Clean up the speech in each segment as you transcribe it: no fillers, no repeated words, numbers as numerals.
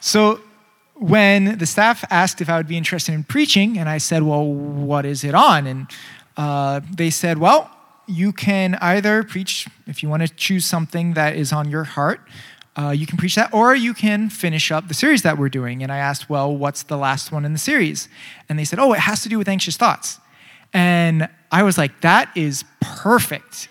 So when the staff asked if I would be interested in preaching, and I said, well, what is it on? And they said, well, you can either preach, if you want to choose something that is on your heart, you can preach that, or you can finish up the series that we're doing. And I asked, well, what's the last one in the series? And they said, oh, it has to do with anxious thoughts. And I was like, that is perfect.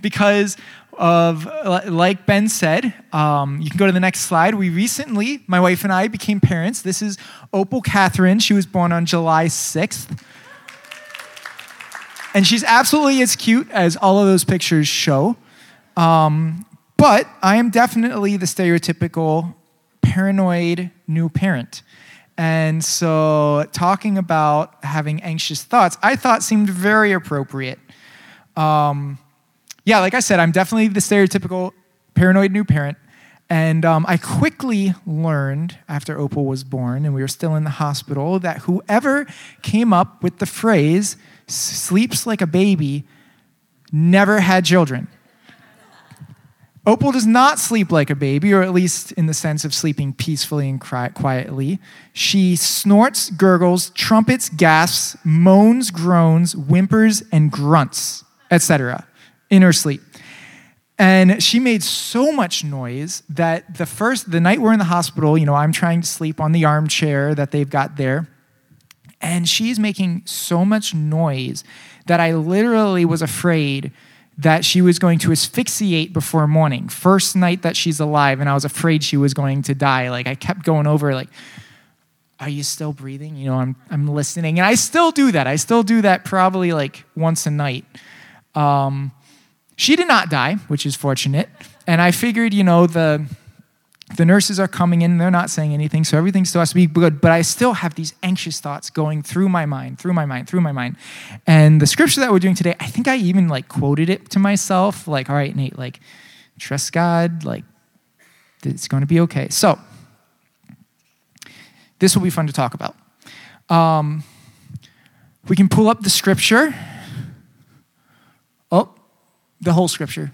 Because of, like Ben said, you can go to the next slide. We recently, my wife and I, became parents. This is Opal Catherine. She was born on July 6th. And she's absolutely as cute as all of those pictures show. But I am definitely the stereotypical paranoid new parent. And so talking about having anxious thoughts, I thought seemed very appropriate. Yeah, like I said, I'm definitely the stereotypical paranoid new parent. And I quickly learned after Opal was born, and we were still in the hospital, that whoever came up with the phrase, sleeps like a baby, never had children. Opal does not sleep like a baby, or at least in the sense of sleeping peacefully and quietly. She snorts, gurgles, trumpets, gasps, moans, groans, whimpers, and grunts, etc. in her sleep. And she made so much noise that the night we're in the hospital, you know, I'm trying to sleep on the armchair that they've got there. And she's making so much noise that I literally was afraid that she was going to asphyxiate before morning. First night that she's alive, and I was afraid she was going to die. Like, I kept going over, like, are you still breathing? You know, I'm listening. And I still do that. I still do that probably, like, once a night. She did not die, which is fortunate. And I figured, you know, the nurses are coming in. They're not saying anything, so everything still has to be good. But I still have these anxious thoughts going through my mind. And the scripture that we're doing today, I think I even, like, quoted it to myself. Like, all right, Nate, like, trust God. Like, it's going to be okay. So this will be fun to talk about. We can pull up the scripture. Oh, the whole scripture.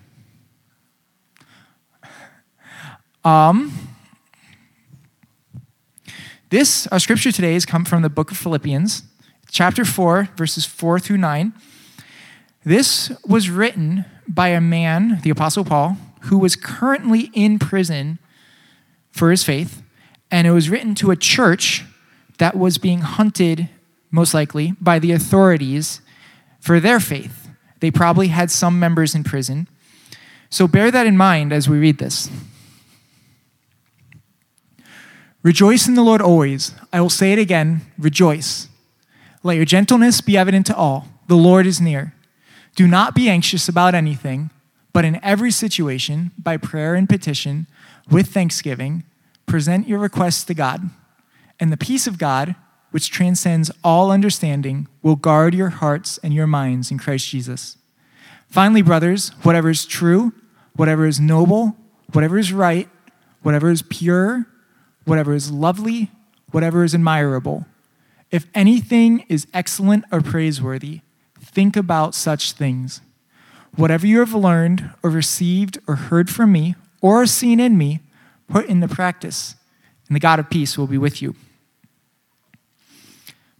Our scripture today has come from the book of Philippians, chapter 4, verses 4 through 9. This was written by a man, the Apostle Paul, who was currently in prison for his faith, and it was written to a church that was being hunted, most likely, by the authorities for their faith. They probably had some members in prison. So bear that in mind as we read this. Rejoice in the Lord always. I will say it again, rejoice. Let your gentleness be evident to all. The Lord is near. Do not be anxious about anything, but in every situation, by prayer and petition, with thanksgiving, present your requests to God. And the peace of God, which transcends all understanding, will guard your hearts and your minds in Christ Jesus. Finally, brothers, whatever is true, whatever is noble, whatever is right, whatever is pure, whatever is lovely, whatever is admirable, if anything is excellent or praiseworthy, think about such things. Whatever you have learned or received or heard from me or seen in me, put into practice, and the God of peace will be with you.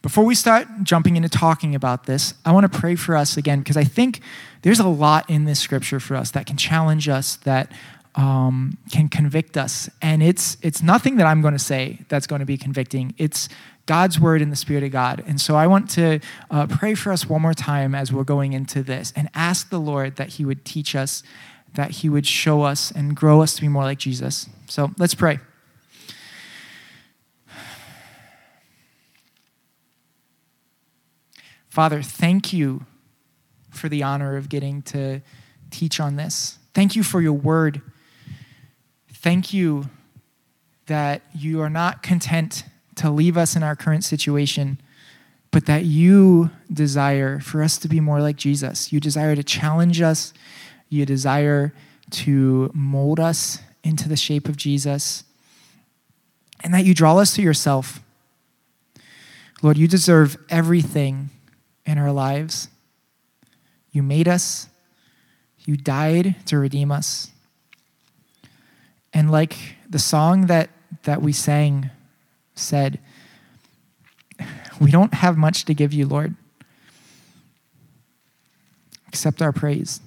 Before we start jumping into talking about this, I want to pray for us again, because I think there's a lot in this scripture for us that can challenge us, that can convict us. And it's nothing that I'm going to say that's going to be convicting. It's God's word and the Spirit of God. And so I want to pray for us one more time as we're going into this, and ask the Lord that he would teach us, that he would show us and grow us to be more like Jesus. So let's pray. Father, thank you for the honor of getting to teach on this. Thank you for your word. Thank you that you are not content to leave us in our current situation, but that you desire for us to be more like Jesus. You desire to challenge us. You desire to mold us into the shape of Jesus, and that you draw us to yourself. Lord, you deserve everything in our lives. You made us. You died to redeem us. And like the song that that we sang said, "We don't have much to give you, Lord, except our praise."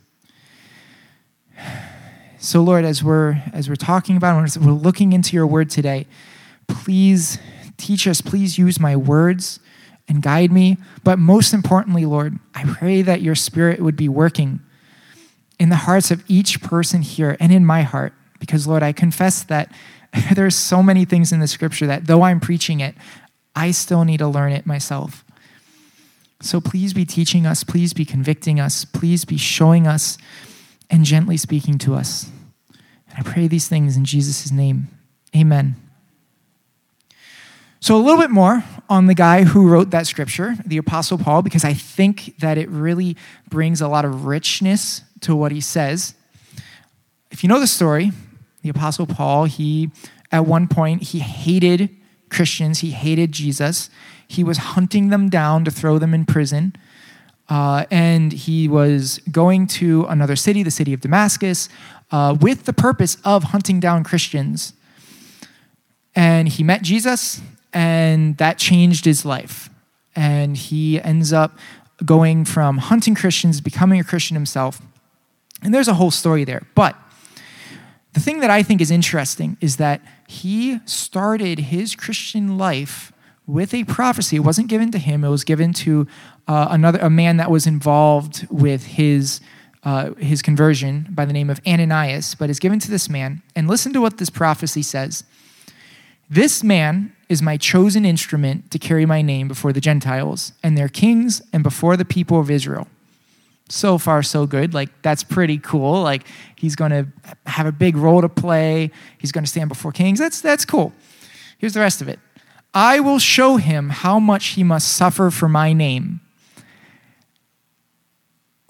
So, Lord, as we're talking about, as we're looking into your word today, please teach us, please use my words and guide me. But most importantly, Lord, I pray that your Spirit would be working in the hearts of each person here and in my heart. Because, Lord, I confess that there are so many things in the scripture that though I'm preaching it, I still need to learn it myself. So please be teaching us, please be convicting us, please be showing us and gently speaking to us. And I pray these things in Jesus' name. Amen. So a little bit more on the guy who wrote that scripture, the Apostle Paul, because I think that it really brings a lot of richness to what he says. If you know the story, the Apostle Paul, at one point, he hated Christians. He hated Jesus. He was hunting them down to throw them in prison. And he was going to another city, the city of Damascus, with the purpose of hunting down Christians. And he met Jesus, and that changed his life. And he ends up going from hunting Christians, becoming a Christian himself. And there's a whole story there. But the thing that I think is interesting is that he started his Christian life with a prophecy. It wasn't given to him. It was given to a man that was involved with his conversion by the name of Ananias, but is given to this man. And listen to what this prophecy says. "This man is my chosen instrument to carry my name before the Gentiles and their kings and before the people of Israel." So far, so good. Like, that's pretty cool. Like, he's going to have a big role to play. He's going to stand before kings. That's cool. Here's the rest of it. "I will show him how much he must suffer for my name."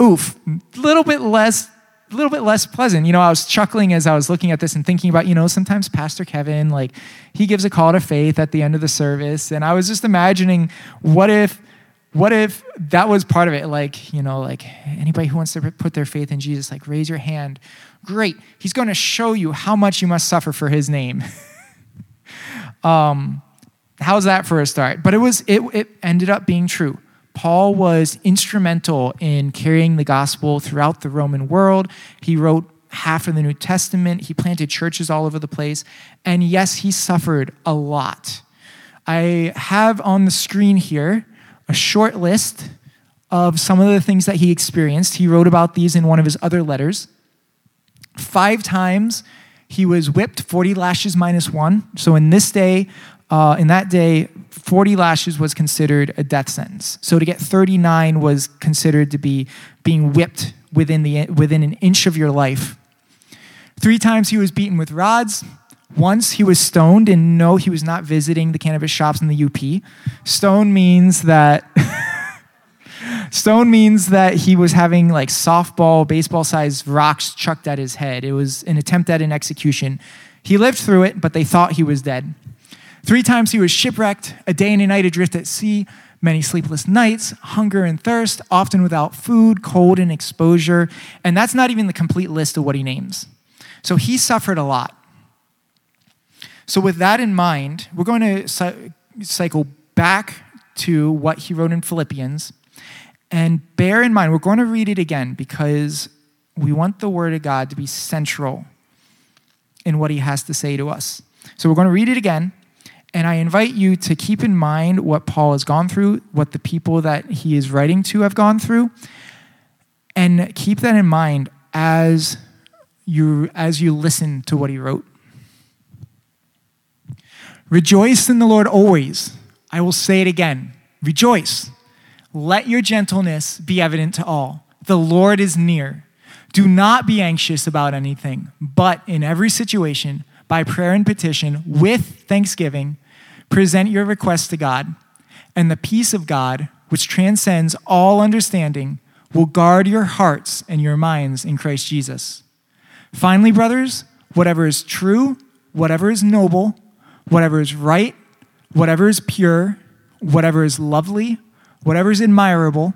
Oof, a little bit less pleasant. You know, I was chuckling as I was looking at this and thinking about, you know, sometimes Pastor Kevin, like, he gives a call to faith at the end of the service. And I was just imagining, what if that was part of it? Like, you know, like, anybody who wants to put their faith in Jesus, like, raise your hand. Great. He's going to show you how much you must suffer for his name. How's that for a start? But it ended up being true. Paul was instrumental in carrying the gospel throughout the Roman world. He wrote half of the New Testament. He planted churches all over the place. And yes, he suffered a lot. I have on the screen here a short list of some of the things that he experienced. He wrote about these in one of his other letters. 5 times he was whipped, 40 lashes minus 1. So in that day, 40 lashes was considered a death sentence. So to get 39 was considered to be being whipped within an inch of your life. 3 times he was beaten with rods. Once he was stoned, and no, he was not visiting the cannabis shops in the UP. Stone means that he was having like softball, baseball-sized rocks chucked at his head. It was an attempt at an execution. He lived through it, but they thought he was dead. 3 times he was shipwrecked, a day and a night adrift at sea, many sleepless nights, hunger and thirst, often without food, cold and exposure. And that's not even the complete list of what he names. So he suffered a lot. So with that in mind, we're going to cycle back to what he wrote in Philippians. And bear in mind, we're going to read it again because we want the word of God to be central in what he has to say to us. So we're going to read it again. And I invite you to keep in mind what Paul has gone through, what the people that he is writing to have gone through. And keep that in mind as you listen to what he wrote. "Rejoice in the Lord always. I will say it again. Rejoice. Let your gentleness be evident to all. The Lord is near. Do not be anxious about anything, but in every situation, by prayer and petition, with thanksgiving, present your requests to God, and the peace of God, which transcends all understanding, will guard your hearts and your minds in Christ Jesus. Finally, brothers, whatever is true, whatever is noble, whatever is right, whatever is pure, whatever is lovely, whatever is admirable,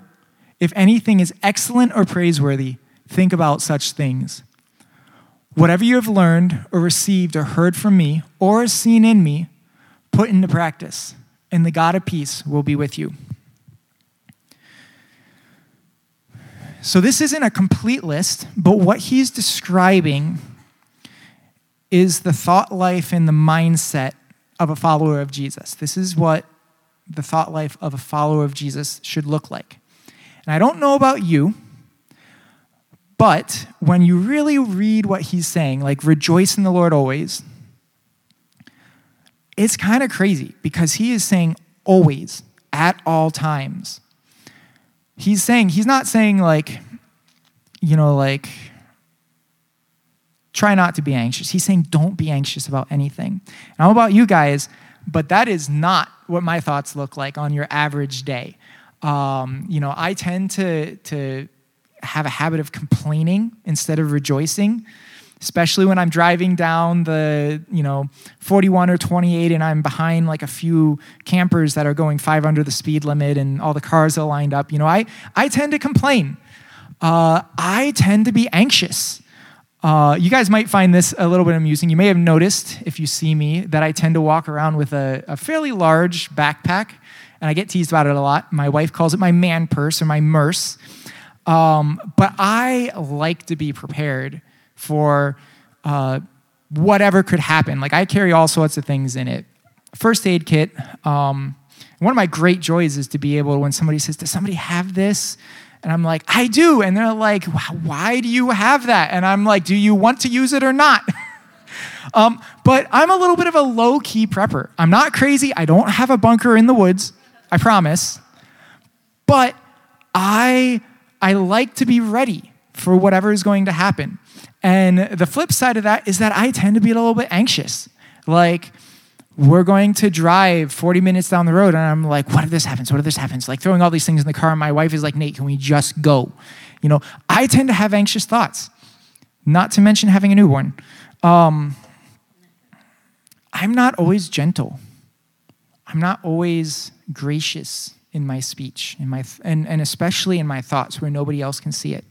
if anything is excellent or praiseworthy, think about such things. Whatever you have learned or received or heard from me or seen in me, put into practice, and the God of peace will be with you. So this isn't a complete list, but what he's describing is the thought life and the mindset of a follower of Jesus. This is what the thought life of a follower of Jesus should look like. And I don't know about you, but when you really read what he's saying, like rejoice in the Lord always, it's kind of crazy because he is saying always, at all times. He's not saying like, you know, like try not to be anxious. He's saying don't be anxious about anything. And I don't know about you guys, but that is not what my thoughts look like on your average day. You know, I tend to have a habit of complaining instead of rejoicing, especially when I'm driving down the, 41 or 28 and I'm behind like a few campers that are going 5 under the speed limit and all the cars are lined up. You know, I tend to complain. I tend to be anxious. You guys might find this a little bit amusing. You may have noticed, if you see me, that I tend to walk around with a fairly large backpack, and I get teased about it a lot. My wife calls it my man purse or my merce. But I like to be prepared for whatever could happen. Like I carry all sorts of things in it. First aid kit. One of my great joys is to be able to, when somebody says, does somebody have this? And I'm like, I do. And they're like, why do you have that? And I'm like, do you want to use it or not? But I'm a little bit of a low-key prepper. I'm not crazy. I don't have a bunker in the woods, I promise. But I like to be ready for whatever is going to happen. And the flip side of that is that I tend to be a little bit anxious. Like, we're going to drive 40 minutes down the road, and I'm like, what if this happens? What if this happens? Like throwing all these things in the car, and my wife is like, Nate, can we just go? You know, I tend to have anxious thoughts, not to mention having a newborn. I'm not always gentle. I'm not always gracious in my speech, in my and especially in my thoughts where nobody else can see it.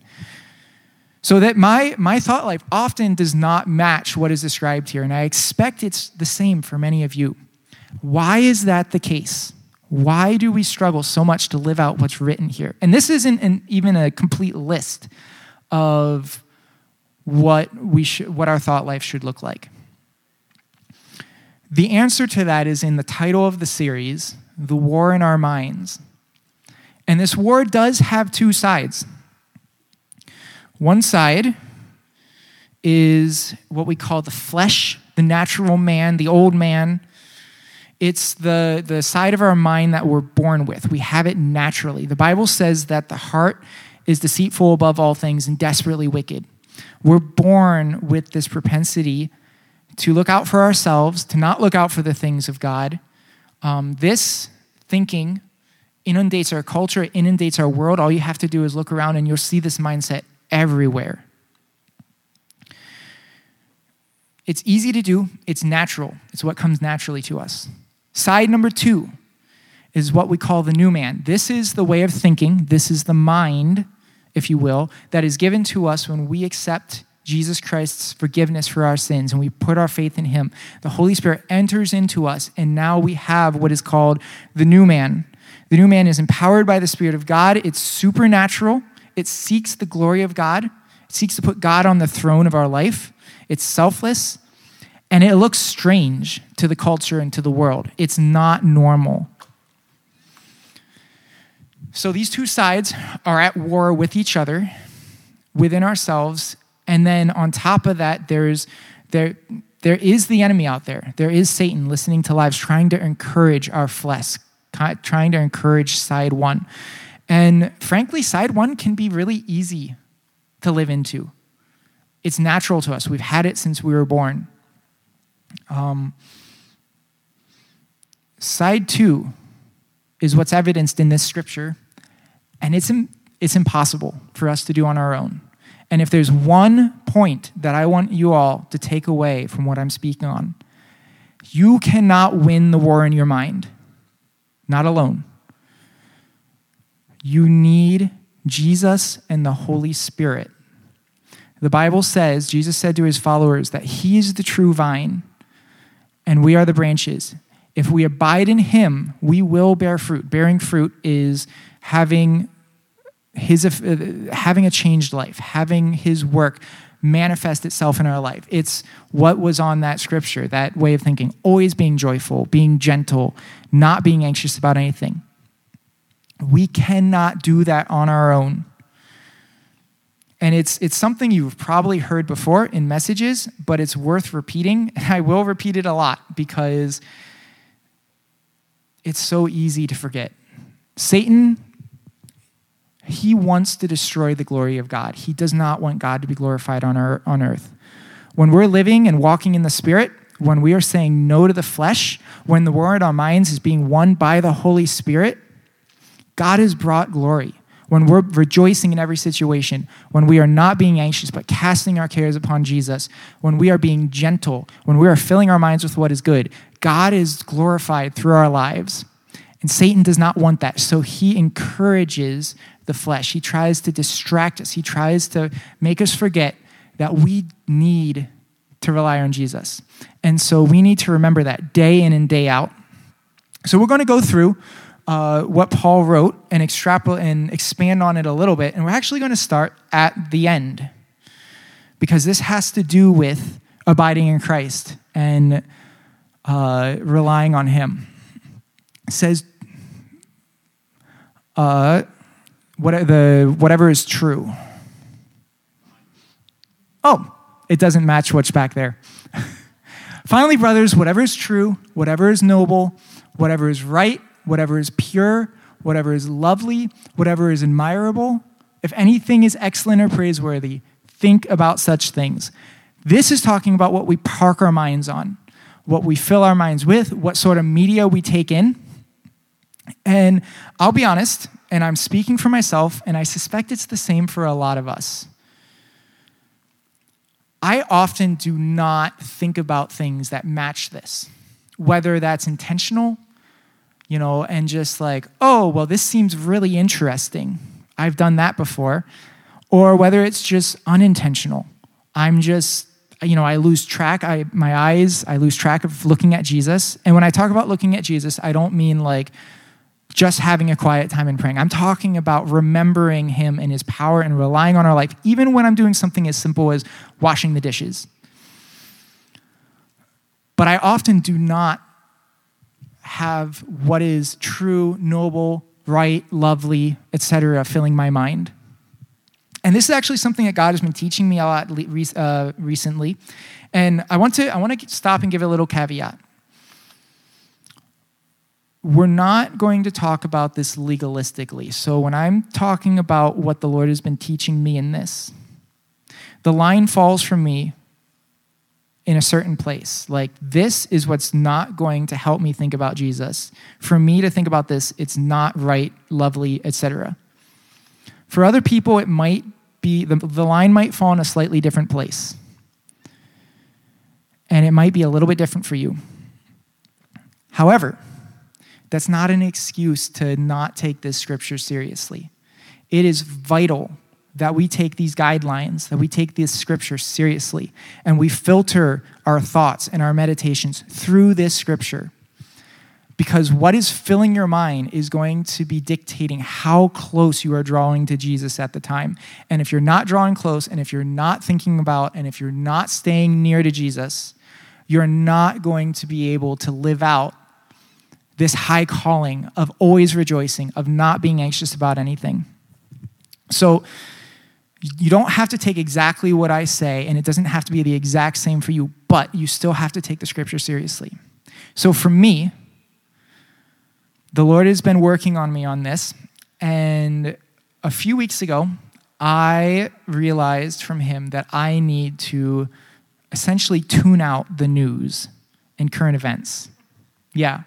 So that my thought life often does not match what is described here, and I expect it's the same for many of you. Why is that the case? Why do we struggle so much to live out what's written here? And this isn't even a complete list of what our thought life should look like. The answer to that is in the title of the series, The War in Our Minds. And this war does have two sides. One side is what we call the flesh, the natural man, the old man. It's the side of our mind that we're born with. We have it naturally. The Bible says that the heart is deceitful above all things and desperately wicked. We're born with this propensity to look out for ourselves, to not look out for the things of God. This thinking inundates our culture, it inundates our world. All you have to do is look around and you'll see this mindset everywhere. It's easy to do. It's natural. It's what comes naturally to us. Side number two is what we call the new man. This is the way of thinking. This is the mind, if you will, that is given to us when we accept Jesus Christ's forgiveness for our sins and we put our faith in him. The Holy Spirit enters into us, and now we have what is called the new man. The new man is empowered by the Spirit of God. It's supernatural. It seeks the glory of God. It seeks to put God on the throne of our life. It's selfless, and it looks strange to the culture and to the world. It's not normal. So these two sides are at war with each other, within ourselves, and then on top of that, there is the enemy out there. There is Satan listening to lives, trying to encourage our flesh, trying to encourage side one. And frankly, side one can be really easy to live into. It's natural to us. We've had it since we were born. Side two is what's evidenced in this scripture, and it's impossible for us to do on our own. And if there's one point that I want you all to take away from what I'm speaking on, you cannot win the war in your mind, not alone. You need Jesus and the Holy Spirit. The Bible says, Jesus said to his followers that he is the true vine and we are the branches. If we abide in him, we will bear fruit. Bearing fruit is having a changed life, having his work manifest itself in our life. It's what was on that scripture, that way of thinking, always being joyful, being gentle, not being anxious about anything. We cannot do that on our own. And it's something you've probably heard before in messages, but it's worth repeating. And I will repeat it a lot because it's so easy to forget. Satan, he wants to destroy the glory of God. He does not want God to be glorified on earth. When we're living and walking in the Spirit, when we are saying no to the flesh, when the word on our minds is being won by the Holy Spirit, God has brought glory. When we're rejoicing in every situation, when we are not being anxious but casting our cares upon Jesus, when we are being gentle, when we are filling our minds with what is good, God is glorified through our lives. And Satan does not want that, so he encourages the flesh. He tries to distract us. He tries to make us forget that we need to rely on Jesus. And so we need to remember that day in and day out. So we're going to go through what Paul wrote and extrapolate and expand on it a little bit. And we're actually going to start at the end because this has to do with abiding in Christ and relying on him. It says, whatever is true. Oh, it doesn't match what's back there. Finally, brothers, whatever is true, whatever is noble, whatever is right, whatever is pure, whatever is lovely, whatever is admirable, if anything is excellent or praiseworthy, think about such things. This is talking about what we park our minds on, what we fill our minds with, what sort of media we take in. And I'll be honest, and I'm speaking for myself, and I suspect it's the same for a lot of us. I often do not think about things that match this, whether that's intentional, and just like, oh, well, this seems really interesting. I've done that before. Or whether it's just unintentional. I'm just, I lose track. I lose track of looking at Jesus. And when I talk about looking at Jesus, I don't mean like just having a quiet time and praying. I'm talking about remembering him and his power and relying on our life, even when I'm doing something as simple as washing the dishes. But I often do not have what is true, noble, right, lovely, etc., filling my mind. And this is actually something that God has been teaching me a lot recently. And I want to stop and give a little caveat. We're not going to talk about this legalistically. So when I'm talking about what the Lord has been teaching me in this, the line falls from me in a certain place. Like, this is what's not going to help me think about Jesus. For me to think about this, it's not right, lovely, etc. For other people, it might be, the line might fall in a slightly different place. And it might be a little bit different for you. However, that's not an excuse to not take this scripture seriously. It is vital that we take these guidelines, that we take this scripture seriously, and we filter our thoughts and our meditations through this scripture. Because what is filling your mind is going to be dictating how close you are drawing to Jesus at the time. And if you're not drawing close, and if you're not thinking about, and if you're not staying near to Jesus, you're not going to be able to live out this high calling of always rejoicing, of not being anxious about anything. So you don't have to take exactly what I say, and it doesn't have to be the exact same for you, but you still have to take the scripture seriously. So for me, the Lord has been working on me on this, and a few weeks ago, I realized from him that I need to essentially tune out the news and current events. Yeah.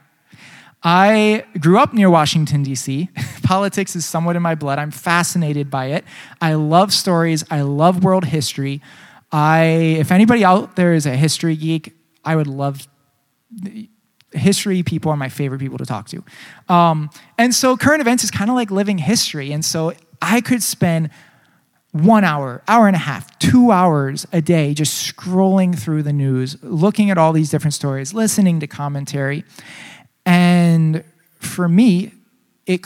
I grew up near Washington, D.C. Politics is somewhat in my blood. I'm fascinated by it. I love stories. I love world history. If anybody out there is a history geek, I would love... History people are my favorite people to talk to. And so current events is kind of like living history. And so I could spend 1 hour, hour and a half, 2 hours a day, just scrolling through the news, looking at all these different stories, listening to commentary. And for me, it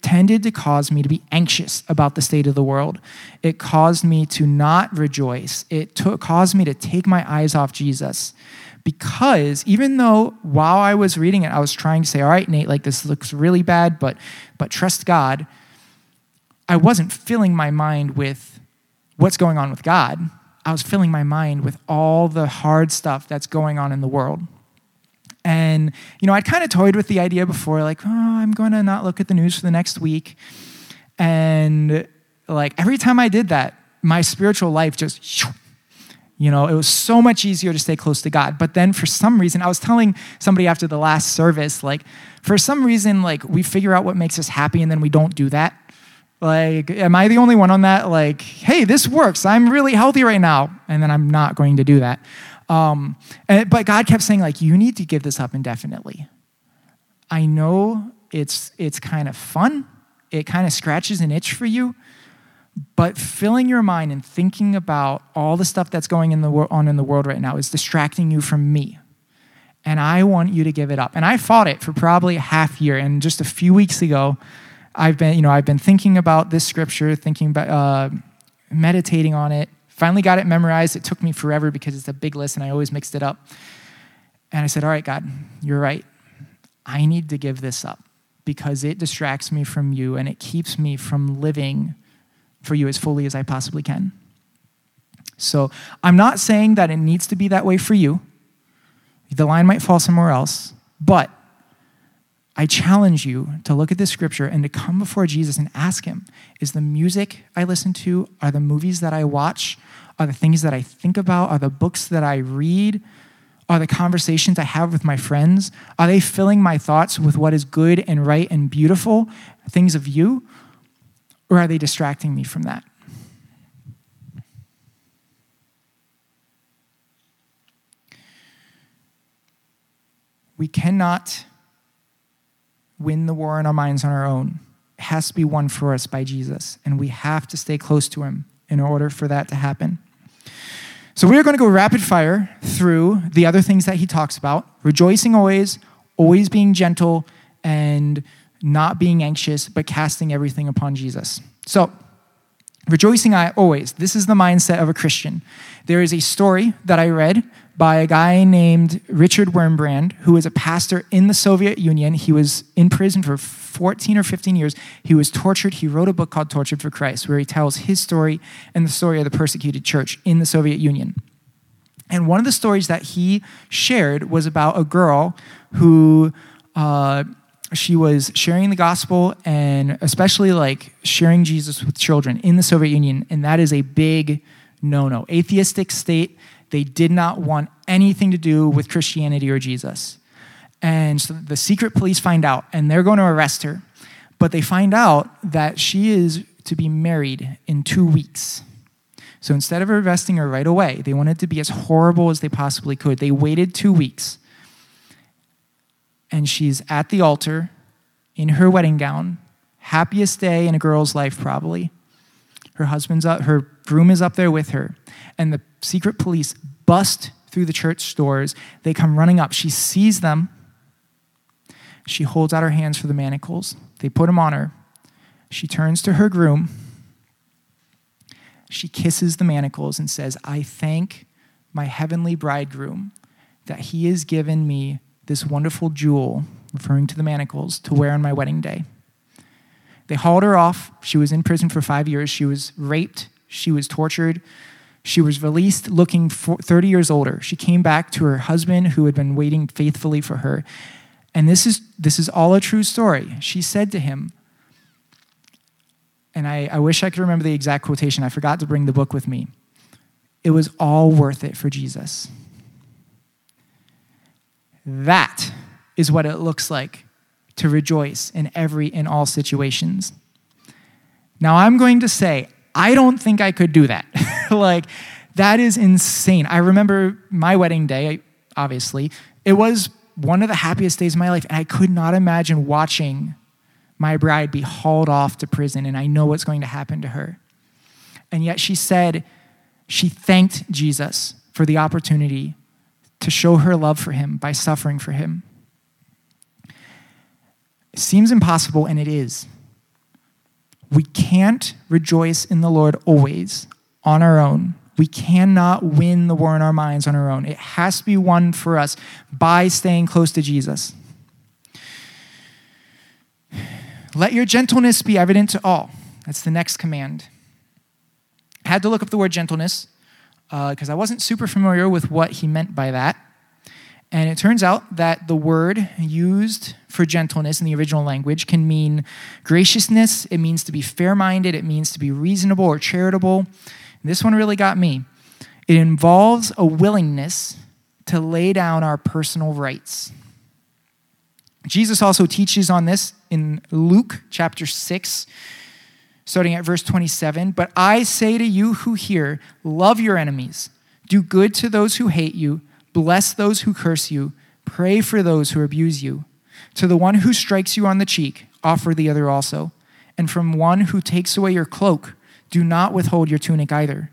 tended to cause me to be anxious about the state of the world. It caused me to not rejoice. It caused me to take my eyes off Jesus. Because even though while I was reading it, I was trying to say, all right, Nate, like this looks really bad, but trust God, I wasn't filling my mind with what's going on with God. I was filling my mind with all the hard stuff that's going on in the world. And, you know, I'd kind of toyed with the idea before, like, oh, I'm going to not look at the news for the next week. And, like, every time I did that, my spiritual life just, you know, it was so much easier to stay close to God. But then for some reason, I was telling somebody after the last service, like, for some reason, like, we figure out what makes us happy and then we don't do that. Like, am I the only one on that? Like, hey, this works. I'm really healthy right now. And then I'm not going to do that. But God kept saying, like, you need to give this up indefinitely. I know it's kind of fun. It kind of scratches an itch for you. But filling your mind and thinking about all the stuff that's going on in the world right now is distracting you from me. And I want you to give it up. And I fought it for probably a half year. And just a few weeks ago, I've been thinking about this scripture, thinking about, meditating on it. Finally got it memorized. It took me forever because it's a big list and I always mixed it up. And I said, all right, God, you're right. I need to give this up because it distracts me from you and it keeps me from living for you as fully as I possibly can. So I'm not saying that it needs to be that way for you. The line might fall somewhere else, but I challenge you to look at this scripture and to come before Jesus and ask him, is the music I listen to, are the movies that I watch, are the things that I think about, are the books that I read, are the conversations I have with my friends, are they filling my thoughts with what is good and right and beautiful, things of you, or are they distracting me from that? We cannot win the war in our minds on our own. It has to be won for us by Jesus, and we have to stay close to him in order for that to happen. So we're going to go rapid fire through the other things that he talks about, rejoicing always being gentle, and not being anxious, but casting everything upon Jesus. So rejoicing always. This is the mindset of a Christian. There is a story that I read by a guy named Richard Wurmbrand, who was a pastor in the Soviet Union. He was in prison for 14 or 15 years. He was tortured. He wrote a book called Tortured for Christ, where he tells his story and the story of the persecuted church in the Soviet Union. And one of the stories that he shared was about a girl who, she was sharing the gospel and especially like sharing Jesus with children in the Soviet Union. And that is a big no-no. Atheistic state. They did not want anything to do with Christianity or Jesus. And so the secret police find out and they're going to arrest her. But they find out that she is to be married in 2 weeks. So instead of arresting her right away, they wanted to be as horrible as they possibly could. They waited 2 weeks. And she's at the altar in her wedding gown, happiest day in a girl's life probably. Her husband's up, her groom is up there with her. And the secret police bust through the church doors. They come running up. She sees them. She holds out her hands for the manacles. They put them on her. She turns to her groom. She kisses the manacles and says, I thank my heavenly bridegroom that he has given me this wonderful jewel, referring to the manacles, to wear on my wedding day. They hauled her off. She was in prison for 5 years. She was raped. She was tortured. She was released looking 30 years older. She came back to her husband who had been waiting faithfully for her. And this is all a true story. She said to him, and I wish I could remember the exact quotation. I forgot to bring the book with me. It was all worth it for Jesus. That is what it looks like to rejoice in all situations. Now, I'm going to say, I don't think I could do that. Like, that is insane. I remember my wedding day, obviously. It was one of the happiest days of my life, and I could not imagine watching my bride be hauled off to prison, and I know what's going to happen to her. And yet she said she thanked Jesus for the opportunity to show her love for him by suffering for him. It seems impossible, and it is. We can't rejoice in the Lord always on our own. We cannot win the war in our minds on our own. It has to be won for us by staying close to Jesus. Let your gentleness be evident to all. That's the next command. I had to look up the word gentleness because I wasn't super familiar with what he meant by that. And it turns out that the word used for gentleness in the original language can mean graciousness. It means to be fair-minded. It means to be reasonable or charitable. And this one really got me. It involves a willingness to lay down our personal rights. Jesus also teaches on this in Luke chapter 6, starting at verse 27. But I say to you who hear, love your enemies, do good to those who hate you, bless those who curse you, pray for those who abuse you. To the one who strikes you on the cheek, offer the other also. And from one who takes away your cloak, do not withhold your tunic either.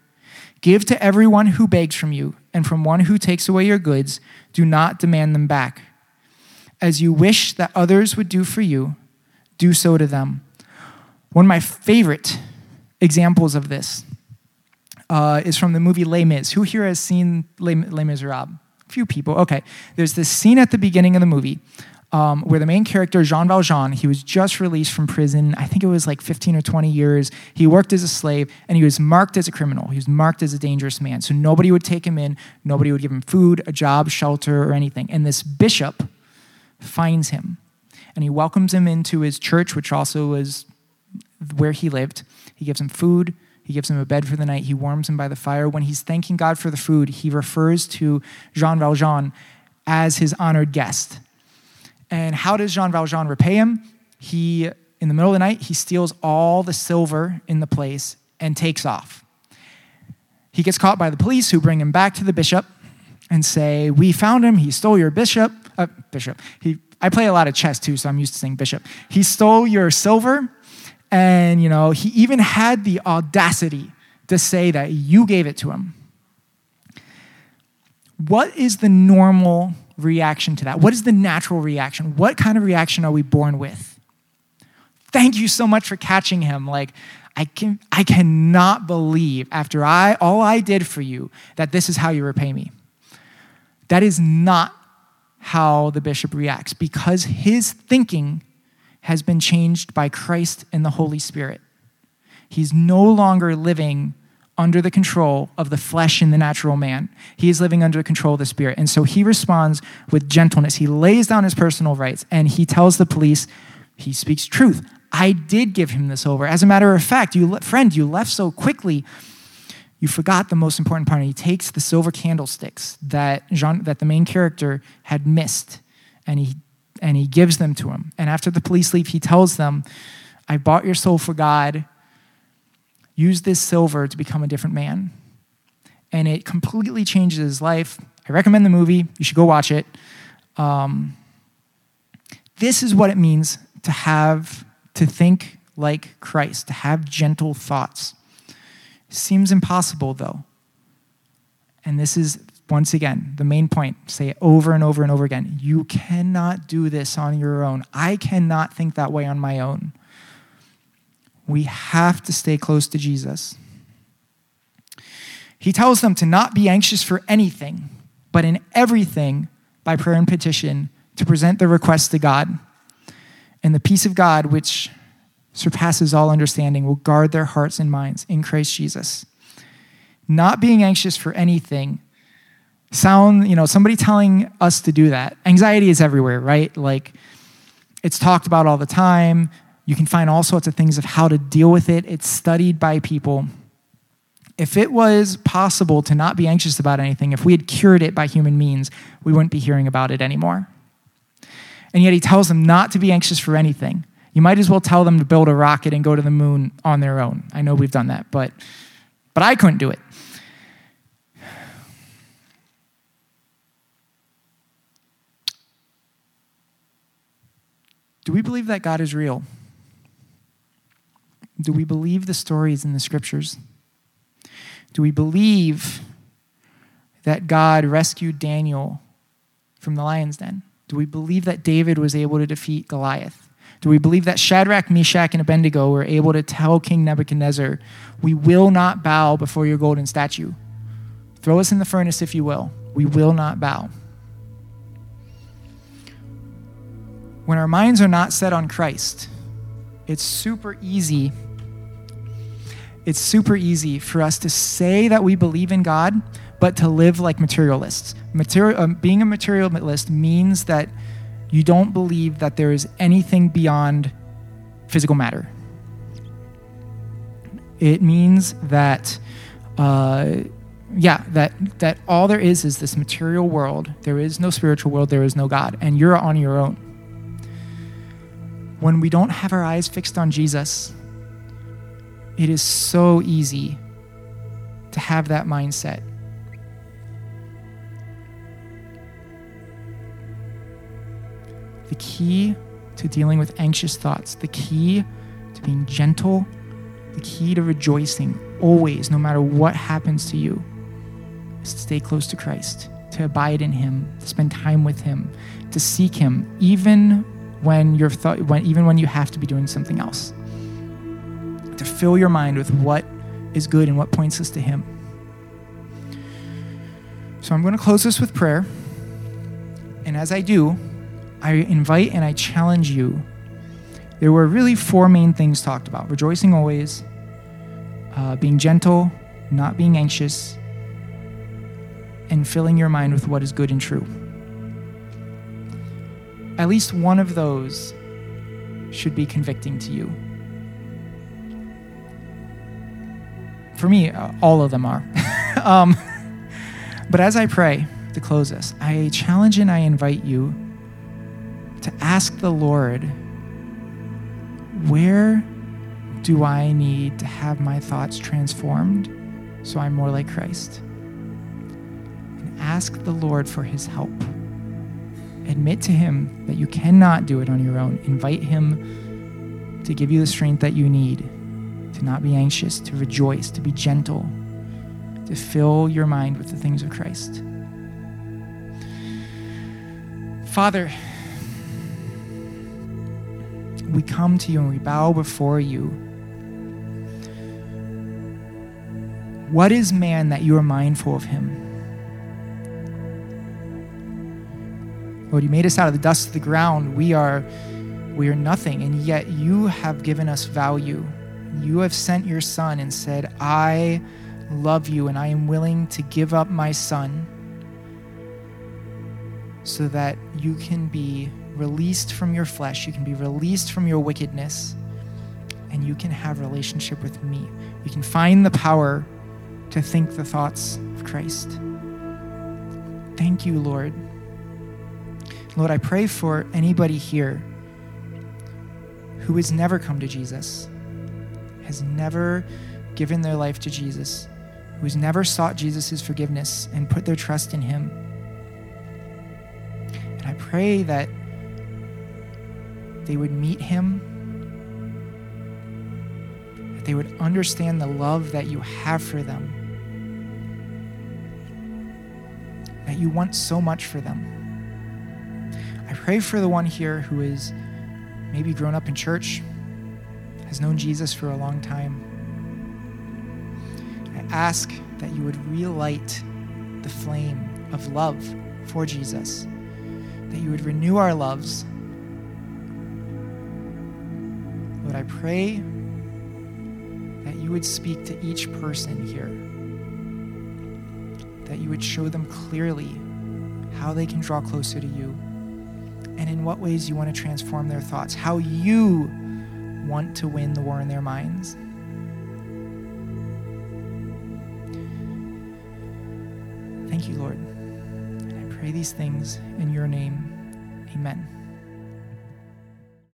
Give to everyone who begs from you, and from one who takes away your goods, do not demand them back. As you wish that others would do for you, do so to them. One of my favorite examples of this is from the movie Les Mis. Who here has seen Les Miserables? Few people. Okay. There's this scene at the beginning of the movie where the main character, Jean Valjean, he was just released from prison. I think it was like 15 or 20 years. He worked as a slave, and he was marked as a criminal. He was marked as a dangerous man. So nobody would take him in. Nobody would give him food, a job, shelter, or anything. And this bishop finds him, and he welcomes him into his church, which also was where he lived. He gives him food. He gives him a bed for the night. He warms him by the fire. When he's thanking God for the food, he refers to Jean Valjean as his honored guest. And how does Jean Valjean repay him? He, in the middle of the night, he steals all the silver in the place and takes off. He gets caught by the police, who bring him back to the bishop and say, "We found him. He stole your I play a lot of chess too, so I'm used to saying bishop. He stole your silver, and he even had the audacity to say that you gave it to him." What is the normal reaction to that? What is the natural reaction? What kind of reaction are we born with? Thank you so much for catching him. I cannot believe after all I did for you that this is how you repay me. That is not how the bishop reacts, because his thinking has been changed by Christ and the Holy Spirit. He's no longer living under the control of the flesh and the natural man. He is living under the control of the Spirit. And so he responds with gentleness. He lays down his personal rights, and he tells the police, he speaks truth. I did give him this over. As a matter of fact, you left so quickly. You forgot the most important part. And he takes the silver candlesticks that the main character had missed, and he gives them to him. And after the police leave, he tells them, "I bought your soul for God. Use this silver to become a different man." And it completely changes his life. I recommend the movie. You should go watch it. This is what it means to think like Christ, to have gentle thoughts. Seems impossible, though. And this is, once again, the main point. Say it over and over and over again. You cannot do this on your own. I cannot think that way on my own. We have to stay close to Jesus. He tells them to not be anxious for anything, but in everything, by prayer and petition, to present their requests to God. And the peace of God, which surpasses all understanding, will guard their hearts and minds in Christ Jesus. Not being anxious for anything somebody telling us to do that. Anxiety is everywhere, right? It's talked about all the time. You can find all sorts of things of how to deal with it. It's studied by people. If it was possible to not be anxious about anything, if we had cured it by human means, we wouldn't be hearing about it anymore. And yet he tells them not to be anxious for anything. You might as well tell them to build a rocket and go to the moon on their own. I know we've done that, but I couldn't do it. Do we believe that God is real? Do we believe the stories in the scriptures? Do we believe that God rescued Daniel from the lion's den? Do we believe that David was able to defeat Goliath? Do we believe that Shadrach, Meshach, and Abednego were able to tell King Nebuchadnezzar, we will not bow before your golden statue. Throw us in the furnace if you will. We will not bow. When our minds are not set on Christ, it's super easy for us to say that we believe in God, but to live like materialists. Being a materialist means that you don't believe that there is anything beyond physical matter. It means that, that all there is this material world. There is no spiritual world. There is no God, and you're on your own. When we don't have our eyes fixed on Jesus, it is so easy to have that mindset. The key to dealing with anxious thoughts, the key to being gentle, the key to rejoicing always, no matter what happens to you, is to stay close to Christ, to abide in him, to spend time with him, to seek him, even when you have to be doing something else. To fill your mind with what is good and what points us to him. So I'm going to close this with prayer. And as I do, I invite and I challenge you. There were really four main things talked about. Rejoicing always, being gentle, not being anxious, and filling your mind with what is good and true. At least one of those should be convicting to you. For me, all of them are. But as I pray to close this, I challenge and I invite you to ask the Lord, where do I need to have my thoughts transformed so I'm more like Christ? And ask the Lord for his help. Admit to him that you cannot do it on your own. Invite him to give you the strength that you need to not be anxious, to rejoice, to be gentle, to fill your mind with the things of Christ. Father, we come to you and we bow before you. What is man that you are mindful of him? Lord, you made us out of the dust of the ground. We are nothing, and yet you have given us value. You have sent your son and said, I love you, and I am willing to give up my son so that you can be released from your flesh, you can be released from your wickedness, and you can have a relationship with me. You can find the power to think the thoughts of Christ. Thank you, Lord. Lord, I pray for anybody here who has never come to Jesus, has never given their life to Jesus, who has never sought Jesus' forgiveness and put their trust in him. And I pray that they would meet him, that they would understand the love that you have for them, that you want so much for them. I pray for the one here who is maybe grown up in church, has known Jesus for a long time. I ask that you would relight the flame of love for Jesus, that you would renew our loves. Lord, I pray that you would speak to each person here, that you would show them clearly how they can draw closer to you, and in what ways you want to transform their thoughts, how you want to win the war in their minds. Thank you, Lord. And I pray these things in your name. Amen.